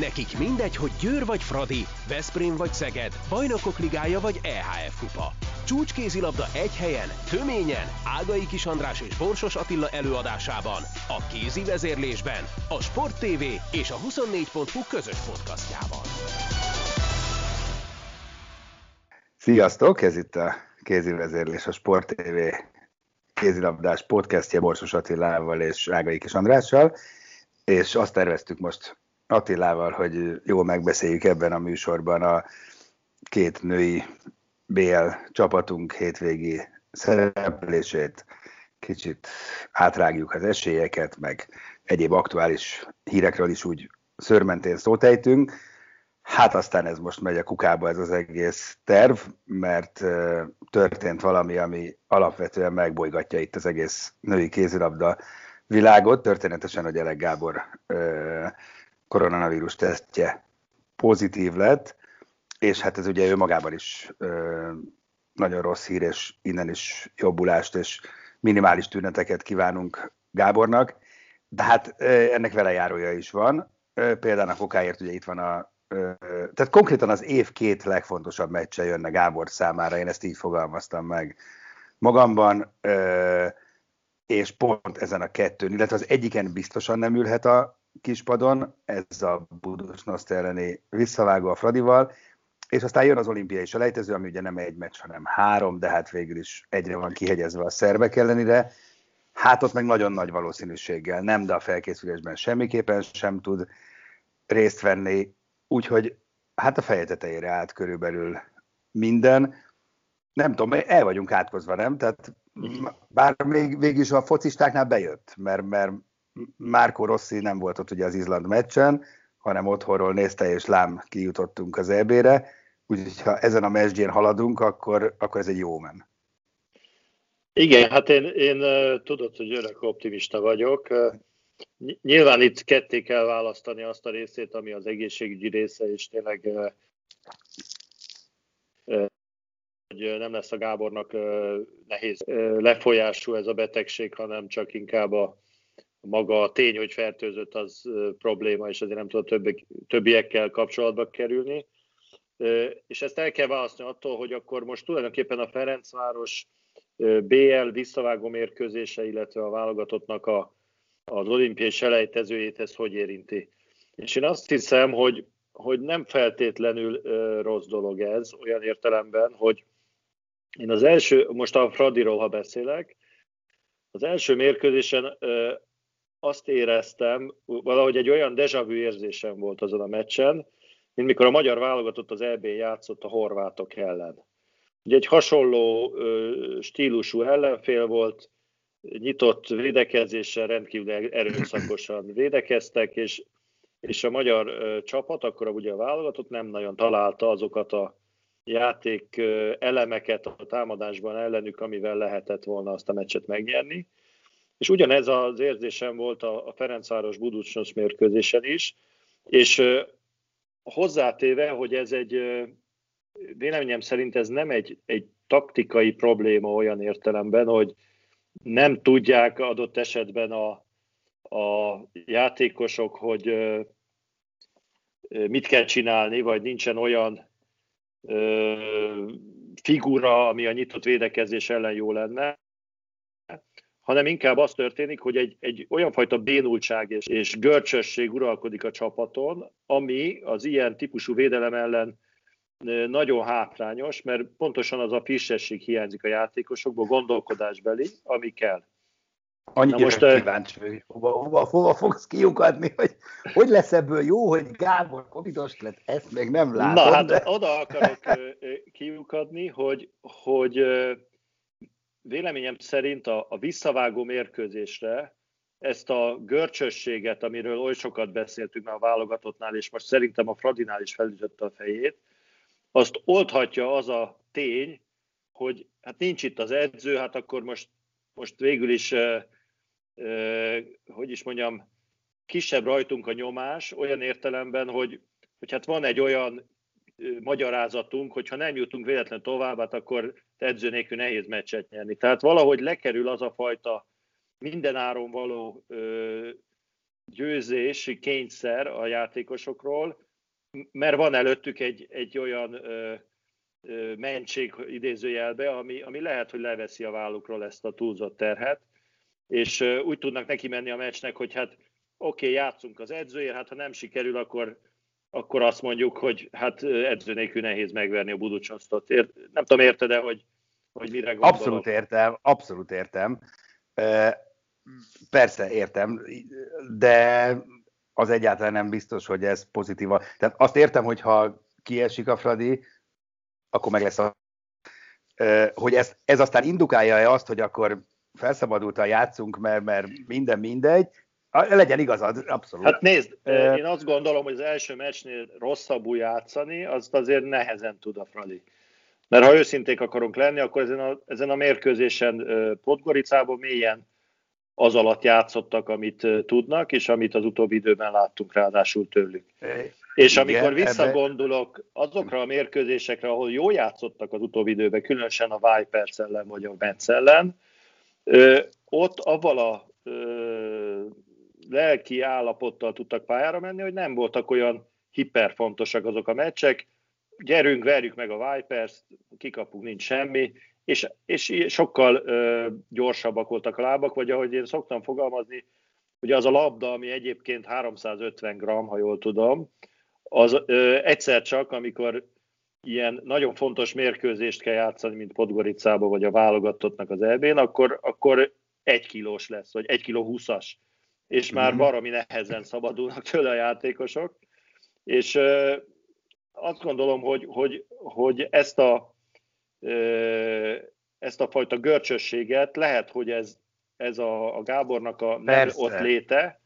Nekik mindegy, hogy Győr vagy Fradi, Veszprém vagy Szeged, Bajnokok Ligája vagy EHF Kupa. Csúcskézilabda egy helyen, töményen, Ágai Kis András és Borsos Attila előadásában, a Kézi vezérlésben, a SportTV és a 24.hu közös podcastjában. Sziasztok, ez itt a Kézi vezérlés, a SportTV kézilabdás podcastje Borsos Attilával és Ágai Kis Andrással, és azt terveztük most Attilával, hogy jól megbeszéljük ebben a műsorban a két női BL csapatunk hétvégi szereplését, kicsit átrágjuk az esélyeket, meg egyéb aktuális hírekről is úgy szőrmentén szót ejtünk. Hát aztán ez most megy a kukába ez az egész terv, mert történt valami, ami alapvetően megbolygatja itt az egész női kézilabda világot. Történetesen, hogy Elek Gábor koronavírus tesztje pozitív lett, és hát ez ugye ő magában is nagyon rossz hír, és innen is jobbulást és minimális tüneteket kívánunk Gábornak, de hát ennek velejárója is van. Például a fokáért ugye itt van a tehát konkrétan az év két legfontosabb meccse jönne Gábor számára, én ezt így fogalmaztam meg magamban, és pont ezen a kettőn, illetve az egyiken biztosan nem ülhet a kispadon, ez a Budućnost elleni visszavágó a Fradival, és aztán jön az olimpiai selejtező, ami ugye nem egy meccs, hanem három, de hát végül is egyre van kihegyezve a szerbek ellenire. Hát ott meg nagyon nagy valószínűséggel nem, de a felkészülésben semmiképpen sem tud részt venni, úgyhogy hát a feje tetejére állt körülbelül minden. Nem tudom, el vagyunk átkozva, nem? Tehát bár még végül is a focistáknál bejött, mert Marco Rossi nem volt ott ugye az Izland meccsen, hanem otthonról nézte, és lám kijutottunk az EB-re, úgyhogy ha ezen a meccsén haladunk, akkor ez egy jó men. Igen, hát én tudod, hogy örök optimista vagyok. Nyilván itt ketté kell választani azt a részét, ami az egészségügyi része, és tényleg hogy nem lesz a Gábornak nehéz lefolyású ez a betegség, hanem csak inkább a maga a tény, hogy fertőzött, az probléma, és azért nem tud a többiekkel kapcsolatba kerülni. És ezt el kell választani attól, hogy akkor most tulajdonképpen a Ferencváros BL visszavágó mérkőzése, illetve a válogatottnak az olimpiai selejtezőjét ez hogy érinti. És én azt hiszem, hogy nem feltétlenül rossz dolog ez, olyan értelemben, hogy én az első, most a Fradiról, ha beszélek, az első mérkőzésen azt éreztem, valahogy egy olyan déjà vu érzésem volt azon a meccsen, mint mikor a magyar válogatott az EB-n játszott a horvátok ellen. Ugye egy hasonló stílusú ellenfél volt, nyitott védekezéssel, rendkívül erőszakosan védekeztek, és a magyar csapat, akkor ugye a válogatott nem nagyon találta azokat a játék elemeket a támadásban ellenük, amivel lehetett volna azt a meccset megnyerni. És ugyanez az érzésem volt a Ferencváros Budućnost mérkőzésen is, és hozzátéve, hogy ez egy, véleményem szerint ez nem egy taktikai probléma olyan értelemben, hogy nem tudják adott esetben a játékosok, hogy mit kell csinálni, vagy nincsen olyan figura, ami a nyitott védekezés ellen jó lenne, hanem inkább az történik, hogy egy olyanfajta bénultság és görcsösség uralkodik a csapaton, ami az ilyen típusú védelem ellen nagyon hátrányos, mert pontosan az a frissesség hiányzik a játékosokból, gondolkodásbeli, ami kell. Annyira most kíváncsi, hogy hova fogsz kiukadni, hogy lesz ebből jó, hogy Gábor covidos lett, ezt még nem látom. Na hát oda akarok kiukadni, hogy véleményem szerint a visszavágó mérkőzésre ezt a görcsösséget, amiről oly sokat beszéltünk már a válogatottnál, és most szerintem a Fradinál is felütötte a fejét, azt oldhatja az a tény, hogy hát nincs itt az edző, hát akkor most végül is, hogy is mondjam, kisebb rajtunk a nyomás, olyan értelemben, hogy hát van egy olyan magyarázatunk, hogyha nem jutunk véletlen tovább, hát akkor edző nélkül nehéz meccset nyerni. Tehát valahogy lekerül az a fajta mindenáron való győzési kényszer a játékosokról, mert van előttük egy olyan mentség idézőjelbe, ami lehet, hogy leveszi a vállukról ezt a túlzott terhet, és úgy tudnak neki menni a meccsnek, hogy hát oké, játszunk az edzőért, hát ha nem sikerül, akkor azt mondjuk, hogy hát edző nélkül nehéz megverni a Budućnostot. Nem tudom, érted-e, hogy mire gondolok? Abszolút értem. Persze, értem, de az egyáltalán nem biztos, hogy ez pozitíva. Tehát azt értem, hogy ha kiesik a Fradi, akkor meg lesz a... Hogy ez aztán indukálja-e azt, hogy akkor felszabadultan játszunk, mert minden mindegy. Legyen igazad, abszolút. Hát nézd, én azt gondolom, hogy az első meccsnél rosszabbul játszani, azt azért nehezen tud a Fradi. Mert ha őszinték akarunk lenni, akkor ezen a mérkőzésen Podgoricában mélyen az alatt játszottak, amit tudnak, és amit az utóbbi időben láttunk ráadásul tőlük. És amikor visszagondolok azokra a mérkőzésekre, ahol jól játszottak az utóbbi időben, különösen a Vipers ellen vagy a Metsz ellen, ott avval a lelki állapottal tudtak pályára menni, hogy nem voltak olyan hiperfontosak azok a meccsek. Gyerünk, verjük meg a Vipers-t, kikapunk, nincs semmi, és sokkal gyorsabbak voltak a lábak, vagy ahogy én szoktam fogalmazni, hogy az a labda, ami egyébként 350 g, ha jól tudom, az egyszer csak, amikor ilyen nagyon fontos mérkőzést kell játszani, mint Podgoricában, vagy a válogatottnak az EB-n, akkor 1 kilós lesz, vagy 1,20 kg, és már baromi nehezen szabadulnak tőle a játékosok, és azt gondolom, hogy ezt a fajta görcsösséget lehet, hogy ez a Gábornak a nem ott léte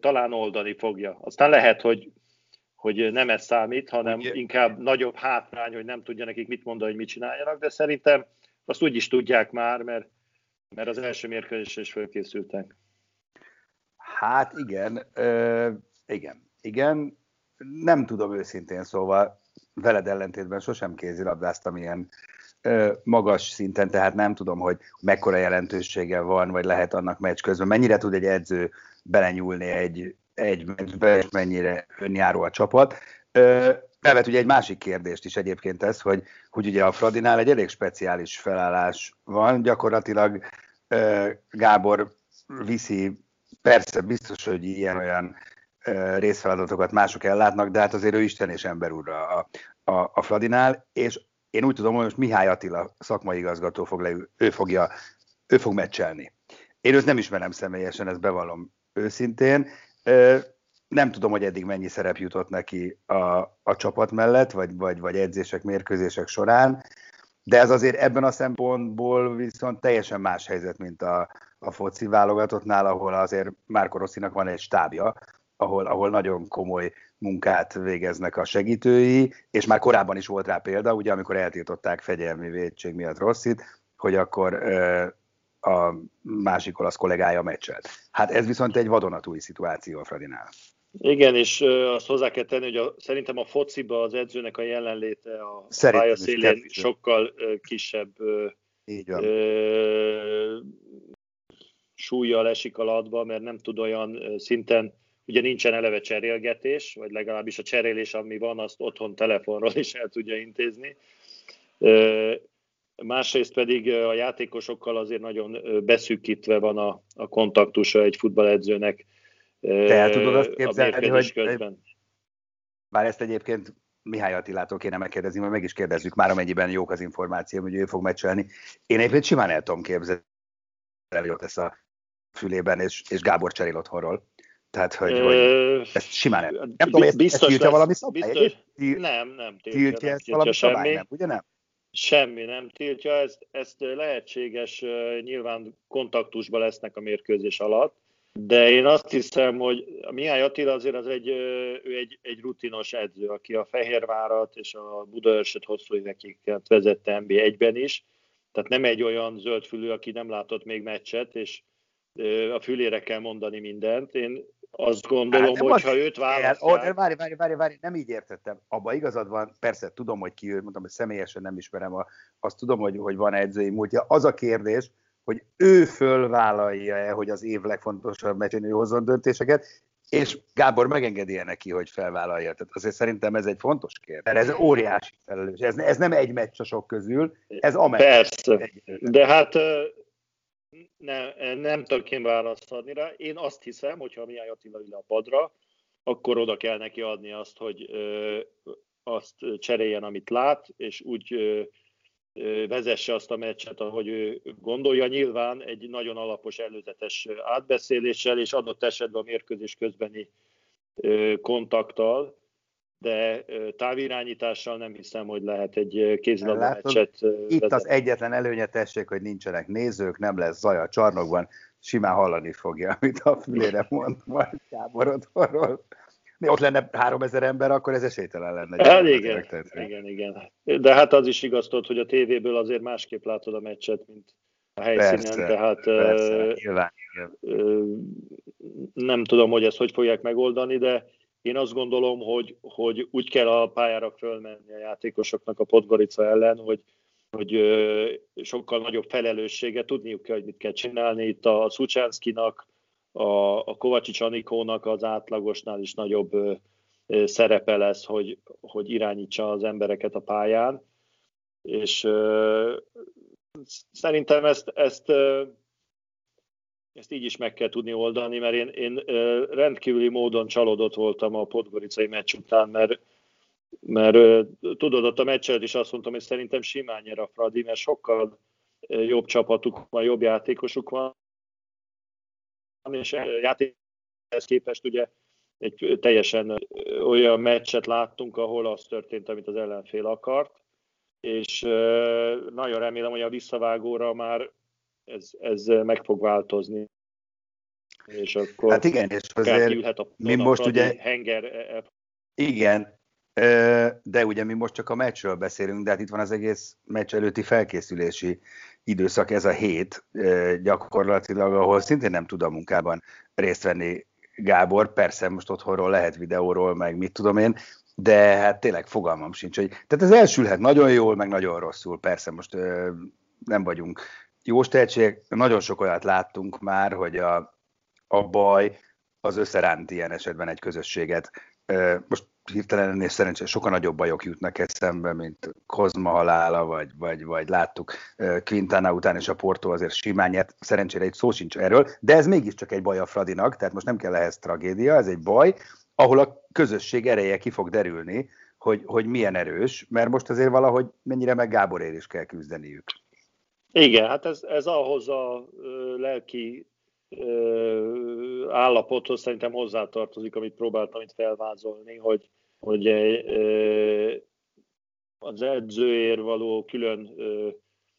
talán oldani fogja. Aztán lehet, hogy nem ez számít, hanem inkább nagyobb hátrány, hogy nem tudja nekik mit mondani, hogy mit csináljanak, de szerintem azt úgy is tudják már, mert az első mérkőzésre is fölkészültek. Hát igen. Nem tudom őszintén, szóval veled ellentétben sosem kézilabdáztam ilyen magas szinten, tehát nem tudom, hogy mekkora jelentősége van, vagy lehet annak meccs közben. Mennyire tud egy edző belenyúlni egy meccsbe, és mennyire önjáró a csapat. Felvet ugye egy másik kérdést is egyébként ez, hogy ugye a Fradinál egy elég speciális felállás van, gyakorlatilag Gábor viszi, persze biztos, hogy ilyen-olyan részfeladatokat mások ellátnak, de hát azért ő Isten és ember úrra a Fradinál, és én úgy tudom, hogy most Mihály Attila szakmai igazgató ő fog meccselni. Én őt nem ismerem személyesen, ezt bevallom őszintén. Nem tudom, hogy eddig mennyi szerep jutott neki a csapat mellett, vagy edzések, mérkőzések során, de ez azért ebben a szempontból viszont teljesen más helyzet, mint a foci válogatottnál, ahol azért Marco Rossinak van egy stábja, ahol nagyon komoly munkát végeznek a segítői, és már korábban is volt rá példa, ugye amikor eltiltották fegyelmi vétség miatt Rossit, hogy akkor a másik olasz kollégája meccselt. Hát ez viszont egy vadonatúj szituáció a Fradinál. Igen, és azt hozzá kell tenni, hogy szerintem a fociba az edzőnek a jelenléte a pálya szélén sokkal kisebb súllyal esik a latba, mert nem tud olyan szinten, ugye nincsen eleve cserélgetés, vagy legalábbis a cserélés, ami van, azt otthon telefonról is el tudja intézni. Másrészt pedig a játékosokkal azért nagyon beszűkítve van a kontaktusa egy futballedzőnek. Te el tudod azt képzelni, hogy bár ezt egyébként Mihály Attilától kéne megkérdezni, majd meg is kérdezzük már, amennyiben jók az információ, hogy ő fog meccselni. Én egyébként simán el tudom képzelni, hogy ott lesz a fülében, és Gábor cserél otthonról. Tehát, hogy ezt simán nem. Nem tudom, ezt tiltja valami szabály? Nem tiltja ezt valami szabály, nem, ugye nem? Semmi nem tiltja, ezt lehetséges, nyilván kontaktusban lesznek a mérkőzés alatt, de én azt hiszem, hogy Mihály Attila azért ő egy rutinos edző, aki a Fehérvárat és a Budaörsöt hosszú évekig vezette NB1-ben is, tehát nem egy olyan zöldfülű, aki nem látott még meccset, és a fülére kell mondani mindent. Én azt gondolom, hogy ha őt választják... Várj, nem így értettem. Abban igazad van, persze tudom, hogy ki ő, mondtam, hogy személyesen nem ismerem, azt tudom, hogy van edzői múltja. Az a kérdés, hogy ő fölvállalja-e, hogy az év legfontosabb meccsen ő hozzon döntéseket, és Gábor megengedi-e neki, hogy felvállalja. Tehát azért szerintem ez egy fontos kérdés. Ez óriási felelős. Ez nem egy meccs a sok közül, ez a meccs. Persze, de hát nem tudok én választ adni rá. Én azt hiszem, hogyha a Mihály Attila ül a padra, akkor oda kell neki adni azt, hogy azt cseréljen, amit lát, és úgy vezesse azt a meccset, ahogy ő gondolja. Nyilván egy nagyon alapos előzetes átbeszéléssel, és adott esetben a mérkőzés közbeni kontakttal, de távirányítással nem hiszem, hogy lehet egy kézilabda meccset vezetni. Itt az egyetlen előnye, tessék, hogy nincsenek nézők, nem lesz zaj a csarnokban, simán hallani fogja, amit a fülére mond majd Gábor otthonról. Ott lenne 3000 ember, akkor ez esélytelen lenne. Hát igen. De hát az is igaz, hogy a tévéből azért másképp látod a meccset, mint a helyszínen. Persze, tehát nem tudom, hogy ezt hogy fogják megoldani, de én azt gondolom, hogy úgy kell a pályára fölmenni a játékosoknak a Podgorica ellen, hogy sokkal nagyobb felelősséget tudniuk kell, hogy mit kell csinálni. Itt a Szucsánszkinak, a Kovácsics Anikónak az átlagosnál is nagyobb szerepe lesz, hogy irányítsa az embereket a pályán, és szerintem ezt így is meg kell tudni oldani, mert én rendkívüli módon csalódott voltam a podgoricai meccs után, mert tudod, ott a meccset is azt mondtam, hogy szerintem simán nyer a Fradi, mert sokkal jobb csapatuk van, jobb játékosuk van, és játékhoz képest ugye egy teljesen olyan meccset láttunk, ahol az történt, amit az ellenfél akart, és nagyon remélem, hogy a visszavágóra már ez meg fog változni. És akkor hát igen, és azért mi most ugye... Igen, de ugye mi most csak a meccsről beszélünk, de hát itt van az egész meccs előtti felkészülési időszak, ez a hét gyakorlatilag, ahol szintén nem tud a munkában részt venni Gábor, persze most otthonról lehet videóról, meg mit tudom én, de hát tényleg fogalmam sincs, hogy tehát ez elsülhet nagyon jól, meg nagyon rosszul, persze most nem vagyunk jós tehetségek, nagyon sok olyat láttunk már, hogy a baj az összeránt ilyen esetben egy közösséget. Most hirtelen és szerencsére sokkal nagyobb bajok jutnak eszembe, mint Kozma halála, vagy láttuk Quintana után, és a Porto azért simán nyert, szerencsére egy szó sincs erről, de ez mégiscsak egy baj a Fradinak, tehát most nem kell ehhez tragédia, ez egy baj, ahol a közösség ereje ki fog derülni, hogy milyen erős, mert most azért valahogy mennyire meg Gáborért is kell küzdeniük. Igen, hát ez ahhoz a lelki állapothoz szerintem hozzátartozik, amit próbáltam itt felvázolni, hogy az edzőért való külön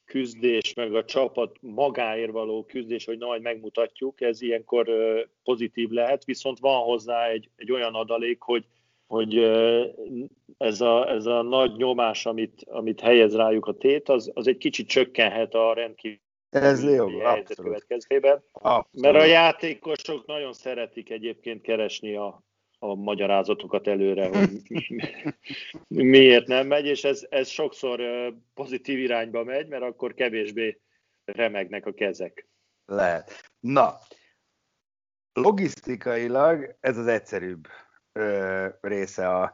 küzdés, meg a csapat magáért való küzdés, hogy majd megmutatjuk, ez ilyenkor pozitív lehet, viszont van hozzá egy olyan adalék, hogy ez a nagy nyomás, amit helyez rájuk a tét, az egy kicsit csökkenhet a rendkívül ez jó, következtében, mert a játékosok nagyon szeretik egyébként keresni a magyarázatokat előre, hogy miért nem megy, és ez sokszor pozitív irányba megy, mert akkor kevésbé remegnek a kezek. Lehet. Na, logisztikailag ez az egyszerűbb része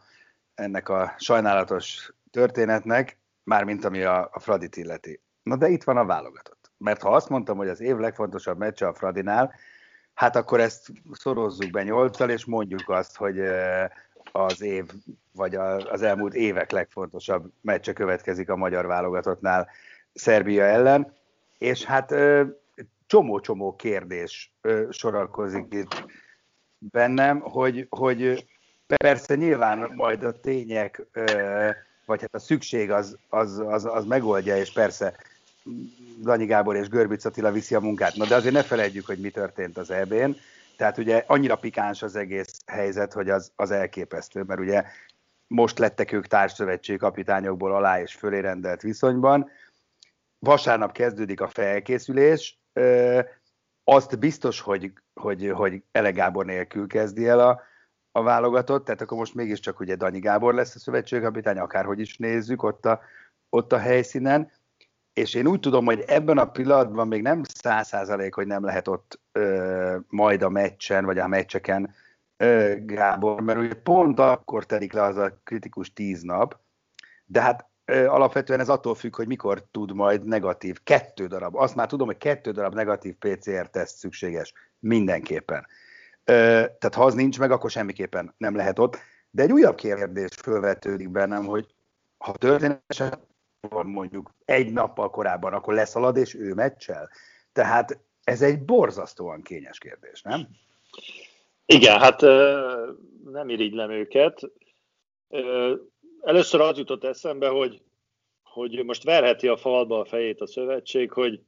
ennek a sajnálatos történetnek, mármint ami a Fradit illeti. Na de itt van a válogatott. Mert ha azt mondtam, hogy az év legfontosabb meccse a Fradinál, hát akkor ezt szorozzuk be 8-al, és mondjuk azt, hogy az év, vagy az elmúlt évek legfontosabb meccse következik a magyar válogatottnál Szerbia ellen, és hát csomó-csomó kérdés sorakozik itt bennem, hogy persze nyilván majd a tények, vagy hát a szükség az megoldja, és persze Danyi Gábor és Görbicz Attila viszi a munkát. Na de azért ne felejtjük, hogy mi történt az EB-n. Tehát ugye annyira pikáns az egész helyzet, hogy az elképesztő, mert ugye most lettek ők társszövetségi kapitányokból alá és fölé rendelt viszonyban. Vasárnap kezdődik a felkészülés. Azt biztos, hogy Elek Gábor nélkül kezdi el a válogatott, tehát akkor most mégiscsak ugye Danyi Gábor lesz a szövetségi kapitány, akárhogy is nézzük ott a helyszínen. és én úgy tudom, hogy ebben a pillanatban még nem 100%, hogy nem lehet ott majd a meccsen, vagy a meccseken Gábor, mert ugye pont akkor telik le az a kritikus 10 nap, de hát alapvetően ez attól függ, hogy mikor tud majd negatív 2 darab. Azt már tudom, hogy 2 darab negatív PCR-teszt szükséges mindenképpen. Tehát ha az nincs meg, akkor semmiképpen nem lehet ott. De egy újabb kérdés fölvetődik bennem, hogy ha történetesen mondjuk 1 nappal korábban, akkor leszalad, és ő meccsel. Tehát ez egy borzasztóan kényes kérdés, nem? Igen, hát nem irigylem őket. Először az jutott eszembe, hogy most verheti a falba a fejét a szövetség, hogy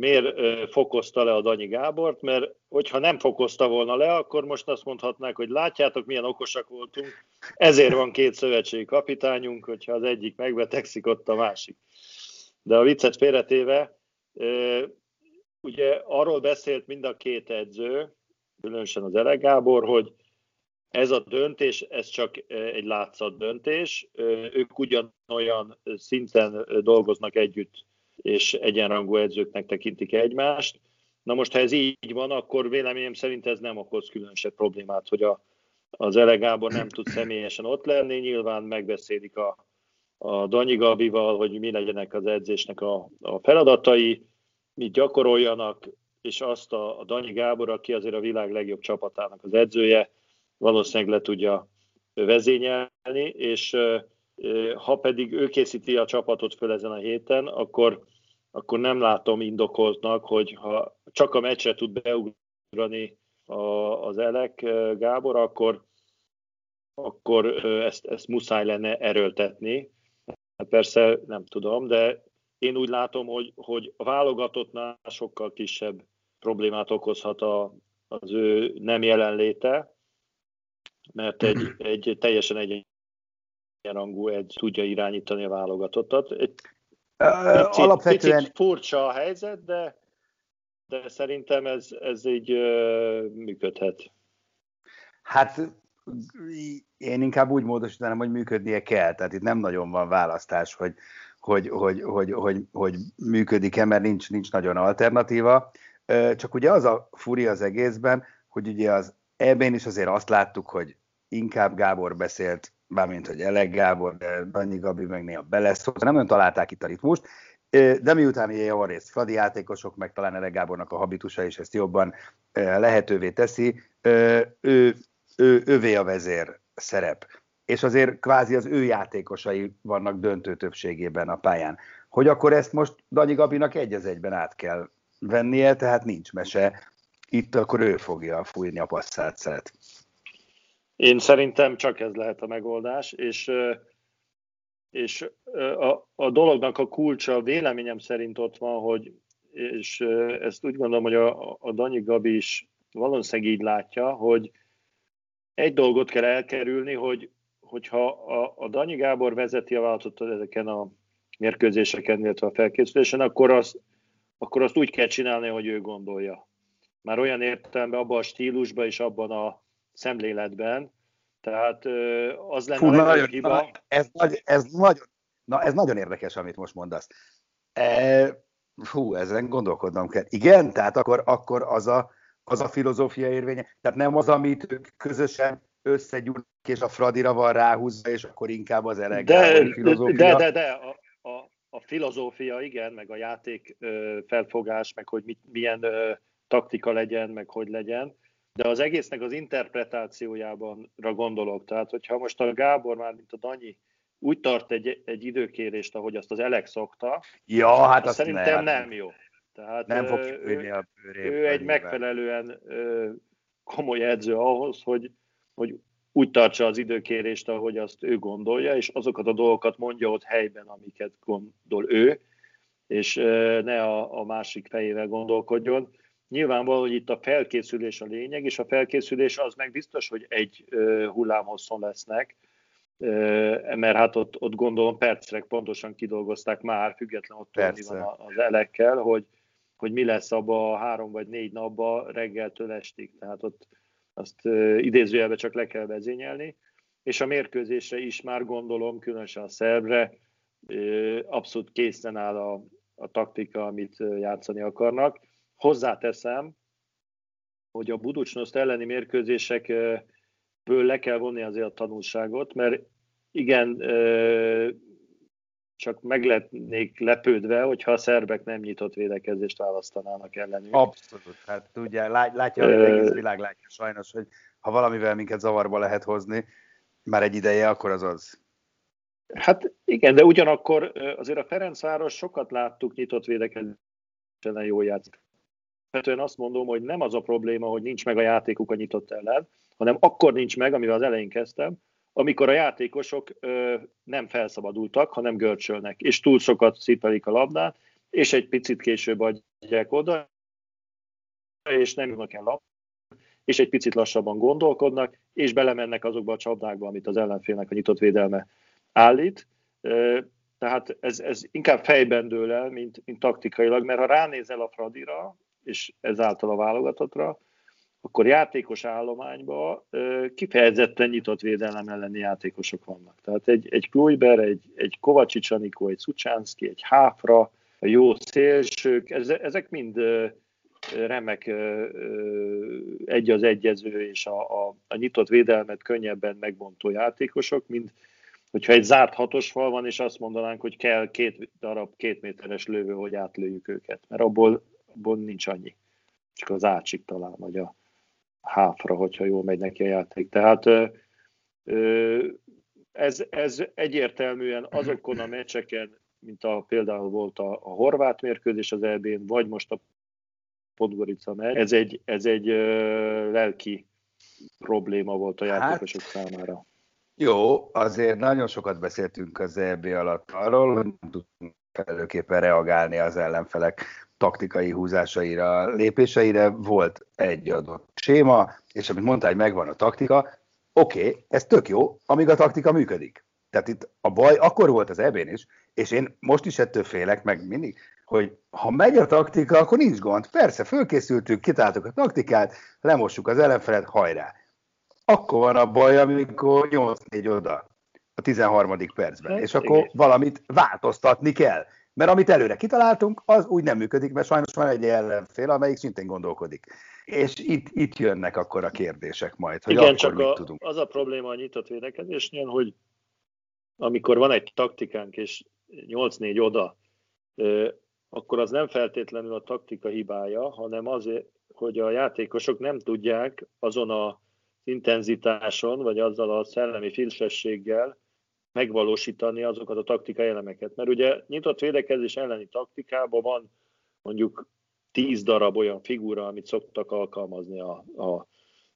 miért fokozta le a Danyi Gábort, mert hogyha nem fokozta volna le, akkor most azt mondhatnák, hogy látjátok, milyen okosak voltunk, ezért van 2 szövetségi kapitányunk, hogyha az egyik megbetegszik, ott a másik. De a viccet félretéve, ugye arról beszélt mind a 2 edző, különösen az Elek Gábor, hogy ez a döntés, ez csak egy látszat döntés, ők ugyanolyan szinten dolgoznak együtt, és egyenrangú edzőknek tekintik egymást. Na most, ha ez így van, akkor véleményem szerint ez nem okoz különösebb problémát, hogy az Elek Gábor nem tud személyesen ott lenni, nyilván megbeszélik a Danyi Gabival, hogy mi legyenek az edzésnek a feladatai, mit gyakoroljanak, és azt a Danyi Gábor, aki azért a világ legjobb csapatának az edzője, valószínűleg le tudja vezényelni, és ha pedig ő készíti a csapatot föl ezen a héten, akkor nem látom indokoltnak, hogy ha csak a meccsre tud beugrani az Elek Gábor, akkor ezt muszáj lenne erőltetni. Persze nem tudom, de én úgy látom, hogy a válogatottnál sokkal kisebb problémát okozhat az ő nem jelenléte, mert egy teljesen egyenrangú edző tudja irányítani a válogatottat. Alapvetően picit furcsa a helyzet, de szerintem ez így működhet. Hát én inkább úgy módosítanám, hogy működnie kell. Tehát itt nem nagyon van választás, hogy működik-e, mert nincs nagyon alternatíva. Csak ugye az a furi az egészben, hogy ugye az ebben is azért azt láttuk, hogy inkább Gábor beszélt, bármint, hogy Elek Gábor, de Danyi Gabi meg néha beleszólt, nem nagyon találták itt a ritmust, de miután ilyen javarészt fradi játékosok, meg talán Elek Gábornak a habitusa is ezt jobban lehetővé teszi, ővé a vezér szerep. És azért kvázi az ő játékosai vannak döntő többségében a pályán. Hogy akkor ezt most Danyi Gabinak egy az egyben át kell vennie, tehát nincs mese. Itt akkor ő fogja fújni a passzátszát. Én szerintem csak ez lehet a megoldás, és a dolognak a kulcsa véleményem szerint ott van, hogy, és ezt úgy gondolom, hogy a Danyi Gabi is valószínűleg így látja, hogy egy dolgot kell elkerülni, hogyha a Danyi Gábor vezeti a válogatottat ezeken a mérkőzéseken, illetve a felkészülésen, akkor azt úgy kell csinálni, hogy ő gondolja. Már olyan értelemben, abban a stílusban és abban a szemléletben. Tehát az lenne a legjobb hiba. Ez nagyon érdekes, amit most mondasz. Ezen gondolkodnom kell. Igen, tehát akkor az a filozófia érvénye. Tehát nem az, amit ők közösen összegyúrnak, és a Fradira van ráhúzva, és akkor inkább az elegány filozófia. A filozófia, igen, meg a játék felfogás, meg hogy milyen taktika legyen, meg hogy legyen, de az egésznek az interpretációjában gondolok. Tehát, hogyha most a Gábor már, mint a Danyi, úgy tart egy időkérést, ahogy azt az Elek szokta, ja, hát azt szerintem nem jó. Tehát nem fog ő egy megfelelően komoly edző ahhoz, hogy úgy tartsa az időkérést, ahogy azt ő gondolja, és azokat a dolgokat mondja ott helyben, amiket gondol ő, és ne a másik fejével gondolkodjon. Nyilvánvaló, hogy itt a felkészülés a lényeg, és a felkészülés az meg biztos, hogy egy hullámhosszon lesznek, mert hát ott gondolom percre pontosan kidolgozták már, független ott mi van az Elekkel, hogy mi lesz abban a 3 vagy 4 napban reggeltől estig. Tehát ott azt idézőjelben csak le kell vezényelni, és a mérkőzésre is már gondolom, különösen a szerbre abszolút készen áll a taktika, amit játszani akarnak. Hozzáteszem, hogy a Budućnost elleni mérkőzésekből le kell vonni azért a tanulságot, mert igen, csak meg lennék lepődve, hogyha a szerbek nem nyitott védekezést választanának ellenük. Abszolút, hát ugye látja, hogy az egész világ látja sajnos, hogy ha valamivel minket zavarba lehet hozni, már egy ideje, akkor az az. Hát igen, de ugyanakkor azért a Ferencváros sokat láttuk nyitott védekezésen jól játszik. Én azt mondom, hogy nem az a probléma, hogy nincs meg a játékuk a nyitott ellen, hanem akkor nincs meg, amivel az elején kezdtem, amikor a játékosok nem felszabadultak, hanem görcsölnek, és túl sokat szipelik a labdát, és egy picit később adják oda, és nem jönnek el labdát, és egy picit lassabban gondolkodnak, és belemennek azokba a csapdákba, amit az ellenfélnek a nyitott védelme állít. Tehát ez inkább fejben dől el, mint taktikailag, mert ha ránézel a Fradira, és ezáltal a válogatatra, akkor játékos állományban kifejezetten nyitott védelem elleni játékosok vannak. Tehát egy Klujber, egy Kovácsics Anikó, egy Szucsánszki, egy Háfra, a jó szélsők, ezek mind remek egy az egyező és a nyitott védelmet könnyebben megbontó játékosok, mint hogyha egy zárt hatos fal van, és azt mondanánk, hogy kell 2 darab 2 méteres lövő, hogy átlőjük őket, mert abból nincs annyi. Csak az átsik talán, vagy a Háfra, hogyha jól megy neki a játék. Tehát ez egyértelműen azokon a meccseken, mint például volt a horvát mérkőzés az EB-n, vagy most a Podgorica meccs, ez egy lelki probléma volt a játékosok számára. Jó, azért nagyon sokat beszéltünk az EB alatt arról, hogy nem tudtunk felelőképpen reagálni az ellenfelek taktikai húzásaira, lépéseire. Volt egy adott séma, és amit mondtál, hogy megvan a taktika, oké, ez tök jó, amíg a taktika működik. Tehát itt a baj akkor volt az EB-n is, és én most is ettől félek, meg mindig, hogy ha megy a taktika, akkor nincs gond. Persze, fölkészültünk, kitáltuk a taktikát, lemossuk az ellenfelet, hajrá. Akkor van a baj, amikor 8-4 oda a 13. percben, és akkor valamit változtatni kell. Mert amit előre kitaláltunk, az úgy nem működik, mert sajnos van egy ellenfél, amelyik szintén gondolkodik. És itt jönnek akkor a kérdések majd, hogy igen, akkor mit tudunk. Igen, csak az a probléma a nyitott védekezésnél, hogy amikor van egy taktikánk, és 8-4 oda, akkor az nem feltétlenül a taktika hibája, hanem azért, hogy a játékosok nem tudják azon a intenzitáson, vagy azzal a szellemi filsességgel megvalósítani azokat a taktikai elemeket. Mert ugye nyitott védekezés elleni taktikában van mondjuk 10 darab olyan figura, amit szoktak alkalmazni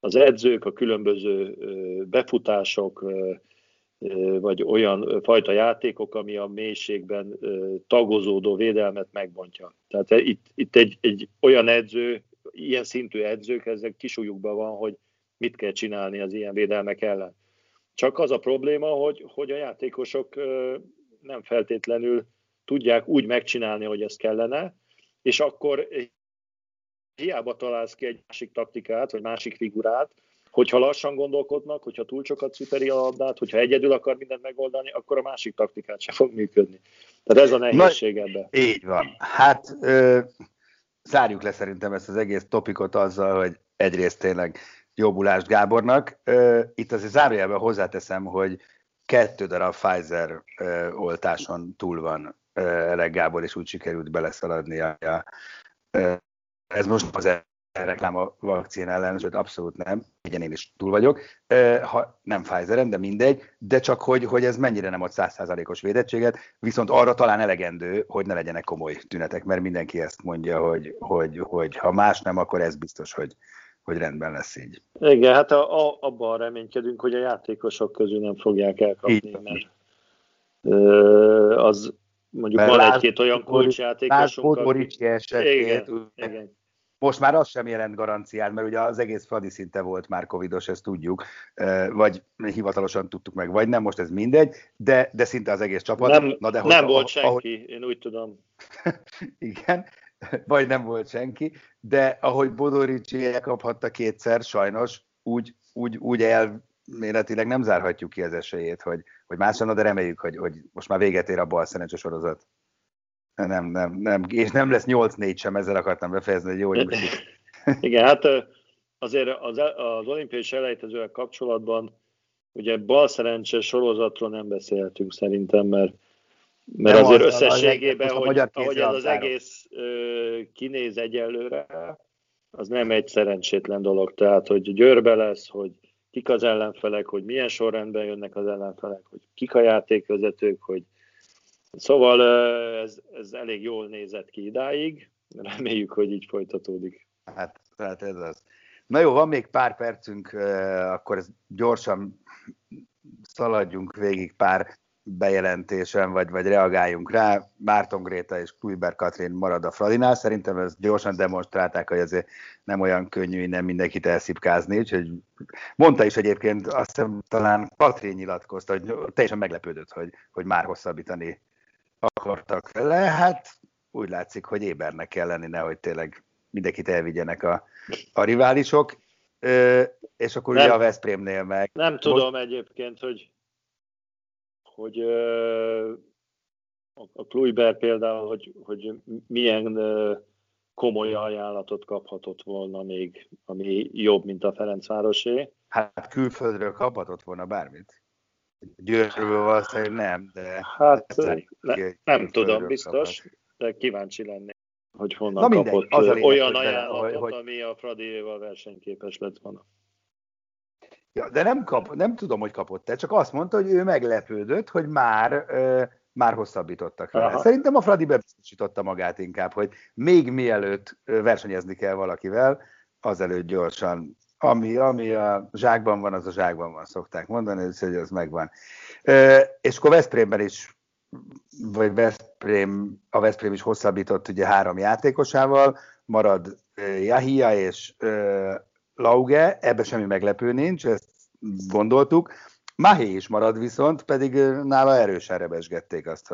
az edzők, a különböző befutások, vagy olyan fajta játékok, ami a mélységben tagozódó védelmet megbontja. Tehát itt egy olyan edző, ilyen szintű edzők, ezek kisújukban van, hogy mit kell csinálni az ilyen védelmek ellen. Csak az a probléma, hogy a játékosok nem feltétlenül tudják úgy megcsinálni, hogy ez kellene, és akkor hiába találsz ki egy másik taktikát, vagy másik figurát, hogyha lassan gondolkodnak, hogyha túl sokat szüteri a labdát, hogyha egyedül akar mindent megoldani, akkor a másik taktikát sem fog működni. Tehát ez a nehézség ebben. Így van. Hát zárjuk le szerintem ezt az egész topikot azzal, hogy egyrészt tényleg jobbulást Gábornak. Itt azért zárójelben hozzáteszem, hogy 2 darab Pfizer oltáson túl van Elek Gábor, és úgy sikerült beleszaladnia. Ez most az reklám a vakcín ellen, sőt abszolút nem, igen, én is túl vagyok. Ha nem Pfizeren, de mindegy, de csak hogy ez mennyire nem ad 100%-os védettséget, viszont arra talán elegendő, hogy ne legyenek komoly tünetek, mert mindenki ezt mondja, hogy ha más nem, akkor ez biztos, hogy rendben lesz így. Igen, hát abban reménykedünk, hogy a játékosok közül nem fogják elkapni, mert az mondjuk van egy-két olyan kulcsjátékosunk. Bodó Ricsi esetét. Igen. Most már az sem jelent garanciát, mert ugye az egész Fradi szinte volt már covidos, ezt tudjuk, vagy hivatalosan tudtuk meg, vagy nem, most ez mindegy, de szinte az egész csapat. Nem volt senki, én úgy tudom. Igen. Vagy nem volt senki, de ahogy Bodó Ricsi elkaphatta 2-szer, sajnos úgy elméletileg nem zárhatjuk ki az esélyét, hogy más lenne, de reméljük, hogy most már véget ér a bal szerencsés sorozat. Nem, és nem lesz 8-4 sem, ezzel akartam befejezni, hogy jó, hogy most itt. Igen, hát azért az olimpiai selejtezővel kapcsolatban ugye balszerencse sorozatról nem beszélhetünk szerintem, mert nem azért az összességében, hogy ez az egész kinéz egyelőre, az nem egy szerencsétlen dolog. Tehát, hogy Győrbe lesz, hogy kik az ellenfelek, hogy milyen sorrendben jönnek az ellenfelek, hogy kik a játékvezetők, hogy... Szóval ez elég jól nézett ki idáig, reméljük, hogy így folytatódik. Hát ez az. Na jó, van még pár percünk, akkor gyorsan szaladjunk végig pár bejelentésen, vagy reagáljunk rá. Márton Gréta és Klujber Katrin marad a Fradinál. Szerintem ezt gyorsan demonstrálták, hogy azért nem olyan könnyű innen mindenkit elszipkázni. Úgyhogy mondta is egyébként, azt hiszem talán Katrin nyilatkozta, hogy teljesen meglepődött, hogy már hosszabbítani akartak vele. Hát úgy látszik, hogy ébernek kell lenni, nehogy tényleg mindenkit elvigyenek a riválisok. És akkor nem, ugye a Veszprémnél meg... Nem tudom egyébként, hogy a Klujber például, hogy milyen komoly ajánlatot kaphatott volna még, ami jobb, mint a Ferencvárosé. Hát külföldről kaphatott volna bármit. Győrről valószínűleg nem, de... Hát nem tudom, biztos, de kíváncsi lennék, hogy honnan kapott olyan ajánlatot, ami a Fradiéval versenyképes lett volna. Ja, de nem tudom, hogy kapott-e, csak azt mondta, hogy ő meglepődött, hogy már hosszabbítottak vele. Aha. Szerintem a Fradi bebiztosította magát inkább, hogy még mielőtt versenyezni kell valakivel, azelőtt gyorsan. Ami a zsákban van, az a zsákban van, szokták mondani, úgyhogy az megvan. És akkor Veszprémben is, vagy a Veszprém is hosszabbított ugye 3 játékosával, marad Jahia és... Lauge, ebbe semmi meglepő nincs, ezt gondoltuk. Mahé is marad viszont, pedig nála erősen rebesgették azt,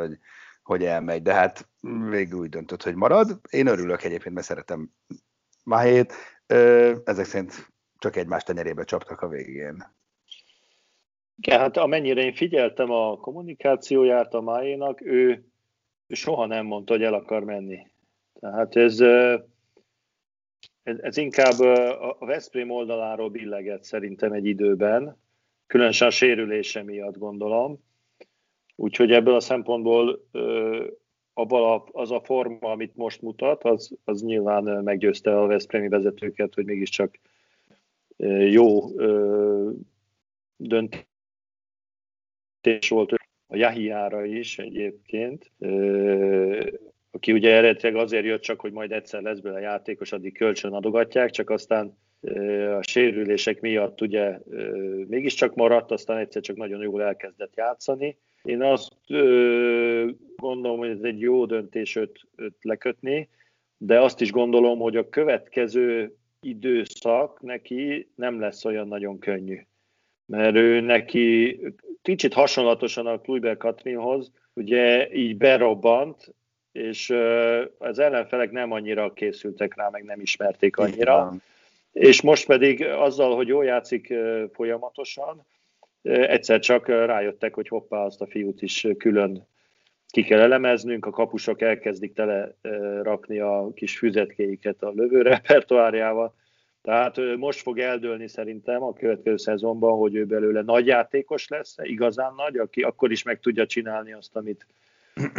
hogy elmegy, de hát végül úgy döntött, hogy marad. Én örülök egyébként, mert szeretem Mahét. Ezek szerint csak egymás tenyerébe csaptak a végén. Igen, hát amennyire én figyeltem a kommunikációját a Mahénak, ő soha nem mondta, hogy el akar menni. Tehát ez inkább a Veszprém oldaláról billegett szerintem egy időben, különösen a sérülése miatt gondolom. Úgyhogy ebből a szempontból az a forma, amit most mutat, az nyilván meggyőzte a veszprémi vezetőket, hogy mégiscsak jó döntés volt a Jahiára is egyébként, aki ugye eredetileg azért jött csak, hogy majd egyszer lesz belőle játékos, addig kölcsön adogatják, csak aztán a sérülések miatt ugye mégiscsak maradt, aztán egyszer csak nagyon jól elkezdett játszani. Én azt gondolom, hogy ez egy jó döntés őt lekötni, de azt is gondolom, hogy a következő időszak neki nem lesz olyan nagyon könnyű. Mert ő neki kicsit hasonlatosan a Klujber Katrinhoz, ugye így berobbant, és az ellenfelek nem annyira készültek rá, meg nem ismerték annyira. És most pedig azzal, hogy jól játszik folyamatosan, egyszer csak rájöttek, hogy hoppá, azt a fiút is külön ki kell elemeznünk, a kapusok elkezdik tele rakni a kis füzetkéiket a lövő repertoárjával. Tehát most fog eldőlni szerintem a következő szezonban, hogy ő belőle nagy játékos lesz, igazán nagy, aki akkor is meg tudja csinálni azt, amit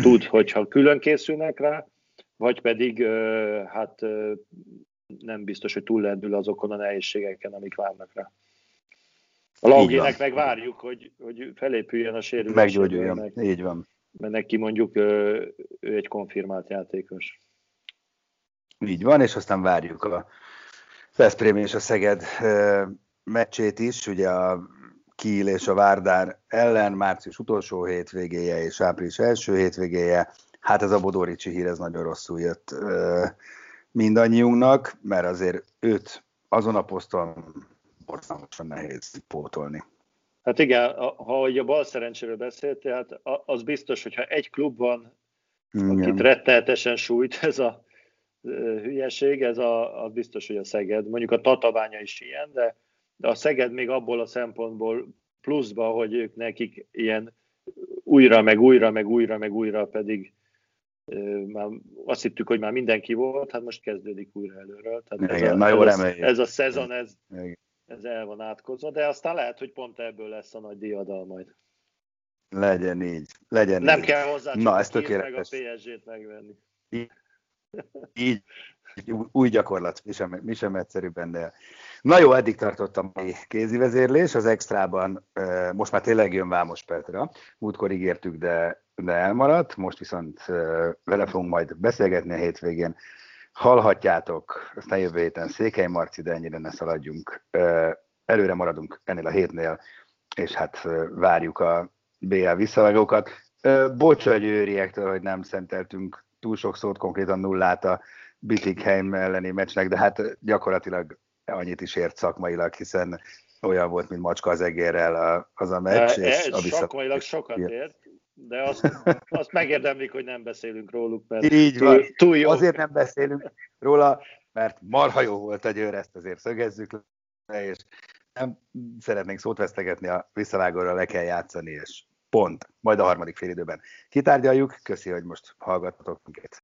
tud, hogyha külön készülnek rá, vagy pedig hát nem biztos, hogy túllendül azokon a nehézségeken, amik várnak rá. A Laugének meg várjuk, hogy felépüljön a sérülés. Meggyógyuljon, így van. Mert neki mondjuk ő egy konfirmált játékos. Így van, és aztán várjuk a Veszprém és a Szeged meccsét is, ugye a Kiél és a Várdár ellen, március utolsó hétvégéje és április első hétvégéje. Hát ez a Bodó Ricsi hír, ez nagyon rosszul jött mindannyiunknak, mert azért őt azon a poszton borzalmasan nehéz pótolni. Hát igen, ha a bal szerencséről beszéltél, hát az biztos, hogyha egy klub van, akit rettenetesen sújt ez a hülyeség, ez az biztos, hogy a Szeged. Mondjuk a Tatabánya is ilyen, de a Szeged még abból a szempontból pluszba, hogy ők nekik ilyen újra, meg újra, meg újra, meg újra pedig Már azt hittük, hogy már mindenki volt, hát most kezdődik újra előről. Tehát igen, ez a szezon, ez el van átkozva, de aztán lehet, hogy pont ebből lesz a nagy diadal majd. Legyen így. Legyen nem így. Kell hozzá csak na, meg a PSG-t megvenni. Így. Új gyakorlat, mi sem egyszerűbben, de... Na jó, eddig tartott a mai kézi vezérlés, az extrában most már tényleg jön Vámos Petra. Múltkor ígértük, de elmaradt, most viszont vele fogunk majd beszélgetni a hétvégén. Hallhatjátok, aztán jövő héten Székely Marci, de ennyire ne szaladjunk. Előre maradunk ennél a hétnél, és hát várjuk a BL visszavágókat. Bocs a győriektől, hogy nem szenteltünk túl sok szót, konkrétan nullát a Bikigheim elleni meccsnek, de hát gyakorlatilag annyit is ért szakmailag, hiszen olyan volt, mint macska az egérrel az a meccs. Szakmailag sokat ért, de azt megérdemlik, hogy nem beszélünk róluk, mert így túl, van. Túl jó. Azért nem beszélünk róla, mert marha jó volt a Győr, ezt azért szögezzük le, és nem szeretnénk szót vesztegetni, a visszavágóra le kell játszani, és pont, majd a harmadik félidőben kitárgyaljuk. Köszi, hogy most hallgattatok minket.